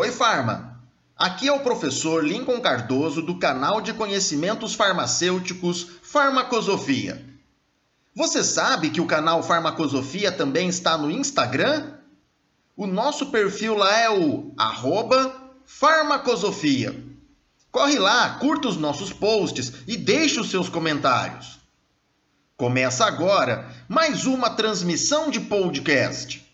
Oi, Farma! Aqui é o professor Lincoln Cardoso do canal de conhecimentos farmacêuticos Farmacosofia. Você sabe que o canal Farmacosofia também está no Instagram? O nosso perfil lá é o @Farmacosofia. Corre lá, curta os nossos posts e deixe os seus comentários. Começa agora mais uma transmissão de podcast.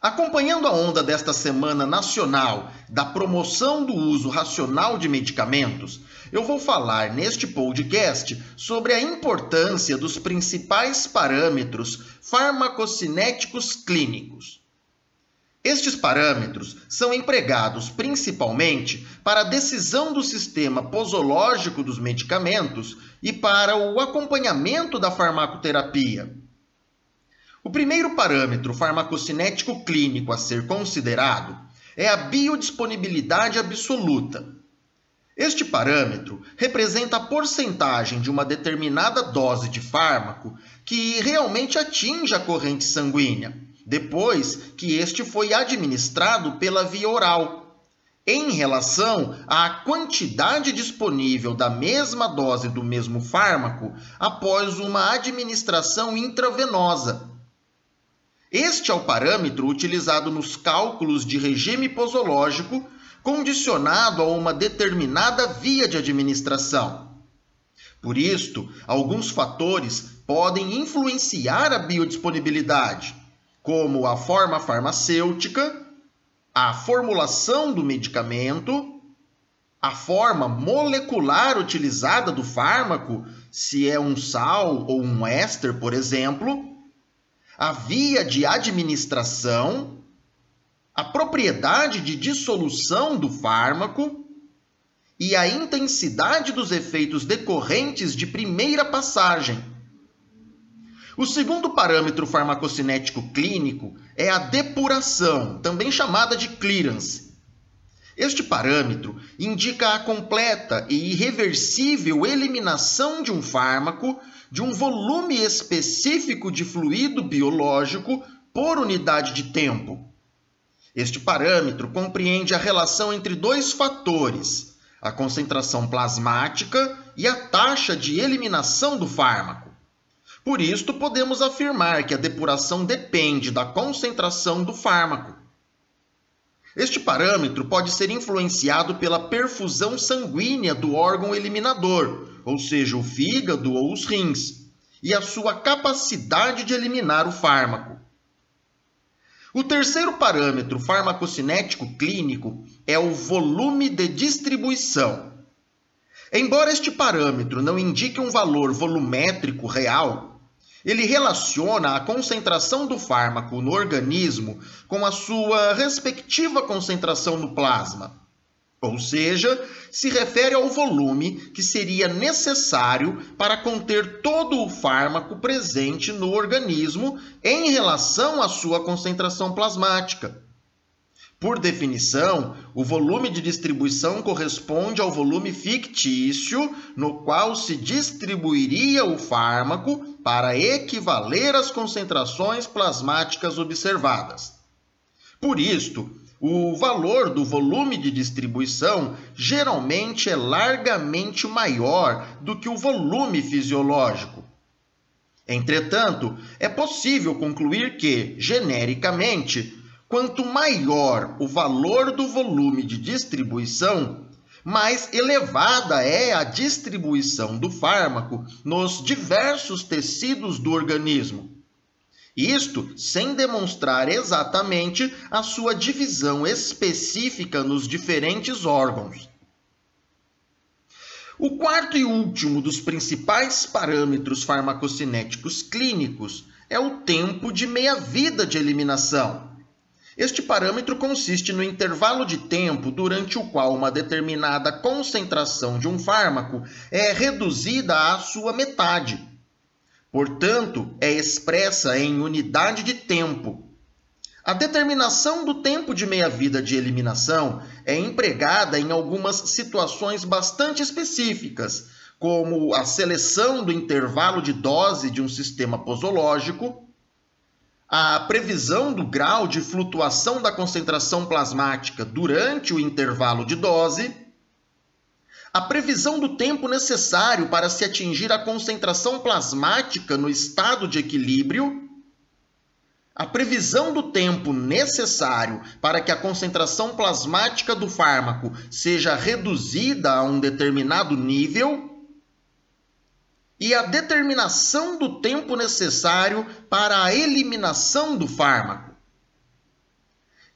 Acompanhando a onda desta Semana Nacional da Promoção do Uso Racional de Medicamentos, eu vou falar neste podcast sobre a importância dos principais parâmetros farmacocinéticos clínicos. Estes parâmetros são empregados principalmente para a decisão do sistema posológico dos medicamentos e para o acompanhamento da farmacoterapia. O primeiro parâmetro farmacocinético clínico a ser considerado é a biodisponibilidade absoluta. Este parâmetro representa a porcentagem de uma determinada dose de fármaco que realmente atinge a corrente sanguínea, depois que este foi administrado pela via oral, em relação à quantidade disponível da mesma dose do mesmo fármaco após uma administração intravenosa. Este é o parâmetro utilizado nos cálculos de regime posológico condicionado a uma determinada via de administração. Por isto, alguns fatores podem influenciar a biodisponibilidade, como a forma farmacêutica, a formulação do medicamento, a forma molecular utilizada do fármaco, se é um sal ou um éster, por exemplo, a via de administração, a propriedade de dissolução do fármaco e a intensidade dos efeitos decorrentes de primeira passagem. O segundo parâmetro farmacocinético clínico é a depuração, também chamada de clearance. Este parâmetro indica a completa e irreversível eliminação de um fármaco de um volume específico de fluido biológico por unidade de tempo. Este parâmetro compreende a relação entre dois fatores, a concentração plasmática e a taxa de eliminação do fármaco. Por isto, podemos afirmar que a depuração depende da concentração do fármaco. Este parâmetro pode ser influenciado pela perfusão sanguínea do órgão eliminador, ou seja, o fígado ou os rins, e a sua capacidade de eliminar o fármaco. O terceiro parâmetro farmacocinético clínico é o volume de distribuição. Embora este parâmetro não indique um valor volumétrico real, ele relaciona a concentração do fármaco no organismo com a sua respectiva concentração no plasma. Ou seja, se refere ao volume que seria necessário para conter todo o fármaco presente no organismo em relação à sua concentração plasmática. Por definição, o volume de distribuição corresponde ao volume fictício no qual se distribuiria o fármaco para equivaler às concentrações plasmáticas observadas. Por isto, o valor do volume de distribuição geralmente é largamente maior do que o volume fisiológico. Entretanto, é possível concluir que, genericamente, quanto maior o valor do volume de distribuição, mais elevada é a distribuição do fármaco nos diversos tecidos do organismo. Isto sem demonstrar exatamente a sua divisão específica nos diferentes órgãos. O quarto e último dos principais parâmetros farmacocinéticos clínicos é o tempo de meia-vida de eliminação. Este parâmetro consiste no intervalo de tempo durante o qual uma determinada concentração de um fármaco é reduzida à sua metade. Portanto, é expressa em unidade de tempo. A determinação do tempo de meia-vida de eliminação é empregada em algumas situações bastante específicas, como a seleção do intervalo de dose de um sistema posológico, a previsão do grau de flutuação da concentração plasmática durante o intervalo de dose, a previsão do tempo necessário para se atingir a concentração plasmática no estado de equilíbrio, a previsão do tempo necessário para que a concentração plasmática do fármaco seja reduzida a um determinado nível e a determinação do tempo necessário para a eliminação do fármaco.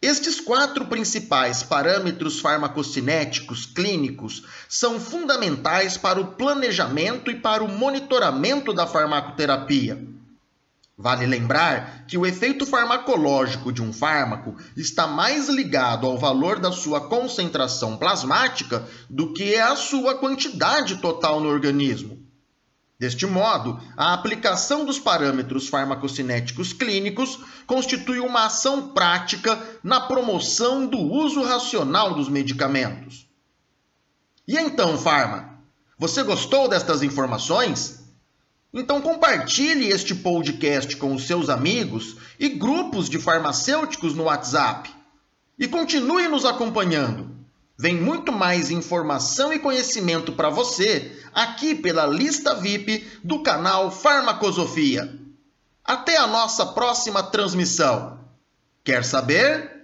Estes quatro principais parâmetros farmacocinéticos clínicos são fundamentais para o planejamento e para o monitoramento da farmacoterapia. Vale lembrar que o efeito farmacológico de um fármaco está mais ligado ao valor da sua concentração plasmática do que à sua quantidade total no organismo. Deste modo, a aplicação dos parâmetros farmacocinéticos clínicos constitui uma ação prática na promoção do uso racional dos medicamentos. E então, Farma, você gostou destas informações? Então compartilhe este podcast com os seus amigos e grupos de farmacêuticos no WhatsApp. E continue nos acompanhando. Vem muito mais informação e conhecimento para você aqui pela lista VIP do canal Farmacosofia. Até a nossa próxima transmissão. Quer saber?